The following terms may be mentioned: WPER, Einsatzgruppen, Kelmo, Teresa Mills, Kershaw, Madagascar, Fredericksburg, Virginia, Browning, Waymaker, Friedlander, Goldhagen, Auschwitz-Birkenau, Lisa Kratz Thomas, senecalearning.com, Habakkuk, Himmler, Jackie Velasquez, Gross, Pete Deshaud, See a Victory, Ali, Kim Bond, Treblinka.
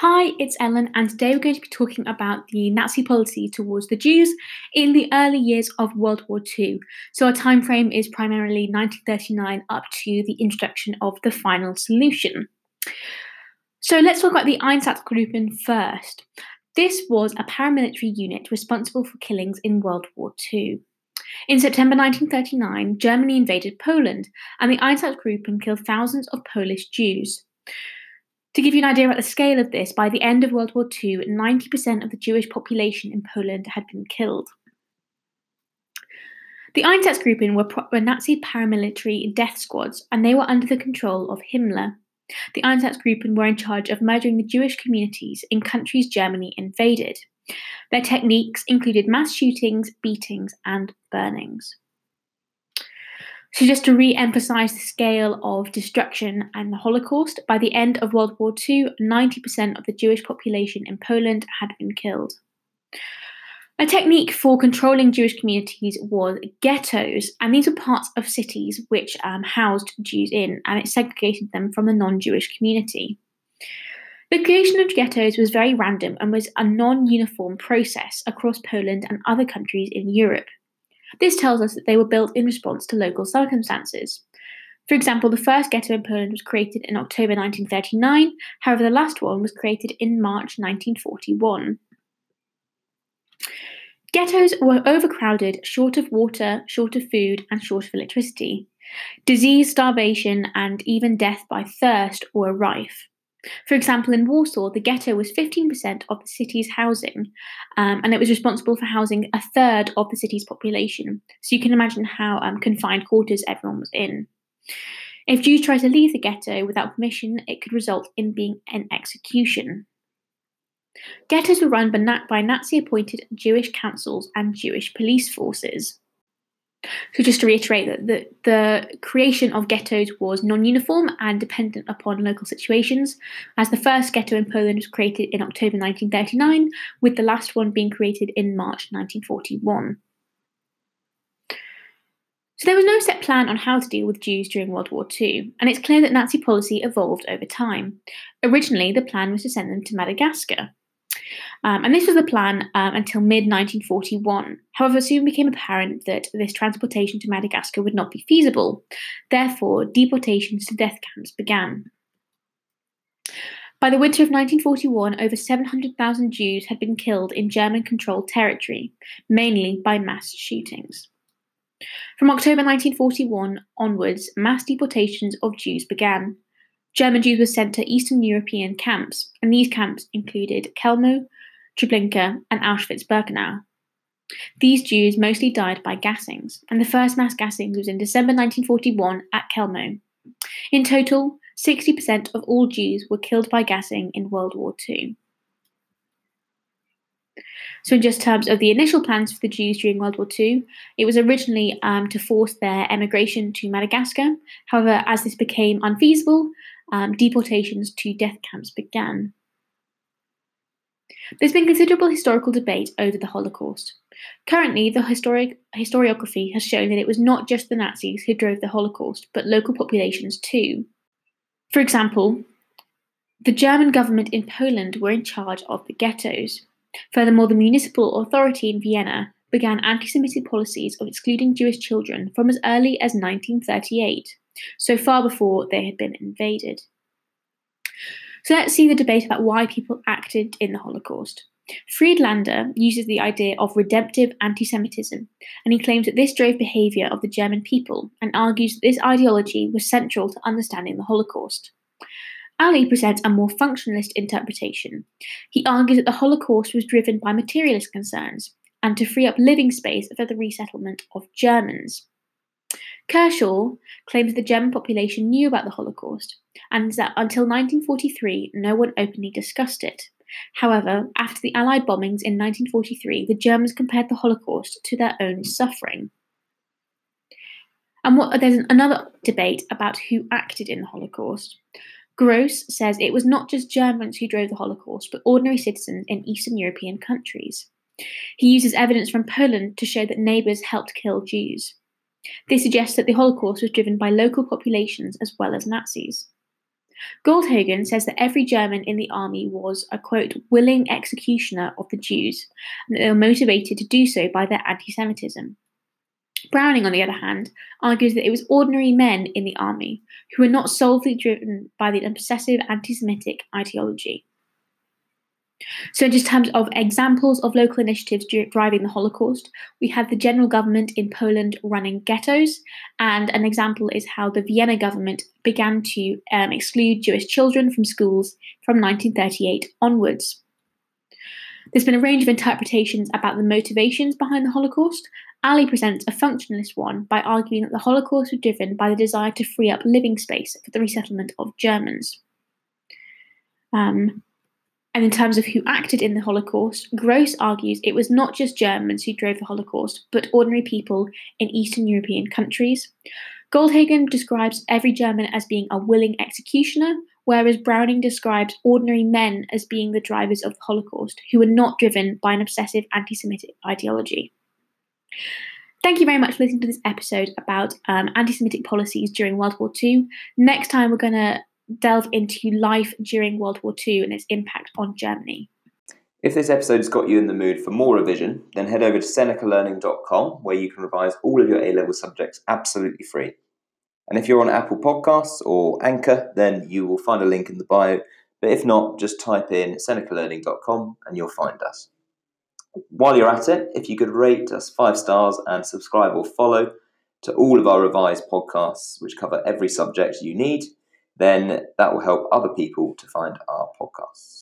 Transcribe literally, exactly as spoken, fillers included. Hi, it's Ellen, and today we're going to be talking about the Nazi policy towards the Jews in the early years of World War Two. So our time frame is primarily nineteen thirty-nine up to the introduction of the final solution. So let's talk about the Einsatzgruppen first. This was a paramilitary unit responsible for killings in World War Two. In September nineteen thirty-nine, Germany invaded Poland, and the Einsatzgruppen killed thousands of Polish Jews. To give you an idea about the scale of this, by the end of World War Two, ninety percent of the Jewish population in Poland had been killed. The Einsatzgruppen were, pro- were Nazi paramilitary death squads, and they were under the control of Himmler. The Einsatzgruppen were in charge of murdering the Jewish communities in countries Germany invaded. Their techniques included mass shootings, beatings, and burnings. So just to re-emphasise the scale of destruction and the Holocaust, by the end of World War Two, ninety percent of the Jewish population in Poland had been killed. A technique for controlling Jewish communities was ghettos, and these were parts of cities which um, housed Jews in, and it segregated them from the non-Jewish community. The creation of ghettos was very random and was a non-uniform process across Poland and other countries in Europe. This tells us that they were built in response to local circumstances. For example, the first ghetto in Poland was created in October nineteen thirty-nine, however the last one was created in March nineteen forty-one. Ghettos were overcrowded, short of water, short of food, and short of electricity. Disease, starvation, and even death by thirst were rife. For example, in Warsaw, the ghetto was fifteen percent of the city's housing, um, and it was responsible for housing a third of the city's population. So you can imagine how um, confined quarters everyone was in. If Jews tried to leave the ghetto without permission, it could result in being an execution. Ghettos were run by Nazi-appointed Jewish councils and Jewish police forces. So just to reiterate that the, the creation of ghettos was non-uniform and dependent upon local situations, as the first ghetto in Poland was created in October nineteen thirty-nine, with the last one being created in March nineteen forty-one. So there was no set plan on how to deal with Jews during World War Two, and it's clear that Nazi policy evolved over time. Originally, the plan was to send them to Madagascar. Um, and this was the plan um, until mid nineteen forty-one. However, it soon became apparent that this transportation to Madagascar would not be feasible. Therefore, deportations to death camps began. By the winter of nineteen forty-one, over seven hundred thousand Jews had been killed in German-controlled territory, mainly by mass shootings. From October nineteen forty-one onwards, mass deportations of Jews began. German Jews were sent to Eastern European camps, and these camps included Kelmo, Treblinka, and Auschwitz-Birkenau. These Jews mostly died by gassings, and the first mass gassings was in December nineteen forty-one at Kelmo. In total, sixty percent of all Jews were killed by gassing in World War Two. So in just terms of the initial plans for the Jews during World War Two, it was originally um, to force their emigration to Madagascar. However, as this became unfeasible, Um, deportations to death camps began. There's been considerable historical debate over the Holocaust. Currently, the historic, historiography has shown that it was not just the Nazis who drove the Holocaust, but local populations too. For example, the German government in Poland were in charge of the ghettos. Furthermore, the municipal authority in Vienna began anti-Semitic policies of excluding Jewish children from as early as nineteen thirty-eight. So far before they had been invaded. So let's see the debate about why people acted in the Holocaust. Friedlander uses the idea of redemptive anti-Semitism, and he claims that this drove behaviour of the German people and argues that this ideology was central to understanding the Holocaust. Ali presents a more functionalist interpretation. He argues that the Holocaust was driven by materialist concerns and to free up living space for the resettlement of Germans. Kershaw claims the German population knew about the Holocaust, and that until nineteen forty-three, no one openly discussed it. However, after the Allied bombings in nineteen forty-three, the Germans compared the Holocaust to their own suffering. And what, there's another debate about who acted in the Holocaust. Gross says it was not just Germans who drove the Holocaust, but ordinary citizens in Eastern European countries. He uses evidence from Poland to show that neighbours helped kill Jews. They suggest that the Holocaust was driven by local populations as well as Nazis. Goldhagen says that every German in the army was a, quote, willing executioner of the Jews, and that they were motivated to do so by their anti-Semitism. Browning, on the other hand, argues that it was ordinary men in the army who were not solely driven by the obsessive anti-Semitic ideology. So in just terms of examples of local initiatives driving the Holocaust, we have the general government in Poland running ghettos, and an example is how the Vienna government began to um, exclude Jewish children from schools from nineteen thirty-eight onwards. There's been a range of interpretations about the motivations behind the Holocaust. Ali presents a functionalist one by arguing that the Holocaust was driven by the desire to free up living space for the resettlement of Germans. Um, And in terms of who acted in the Holocaust, Gross argues it was not just Germans who drove the Holocaust, but ordinary people in Eastern European countries. Goldhagen describes every German as being a willing executioner, whereas Browning describes ordinary men as being the drivers of the Holocaust, who were not driven by an obsessive anti-Semitic ideology. Thank you very much for listening to this episode about um, anti-Semitic policies during World War Two. Next time we're going to delve into life during World War Two and its impact on Germany. If this episode's got you in the mood for more revision, then head over to seneca learning dot com where you can revise all of your A-level subjects absolutely free. And if you're on Apple Podcasts or Anchor, then you will find a link in the bio. But if not, just type in seneca learning dot com and you'll find us. While you're at it, if you could rate us five stars and subscribe or follow to all of our revised podcasts, which cover every subject you need, then that will help other people to find our podcasts.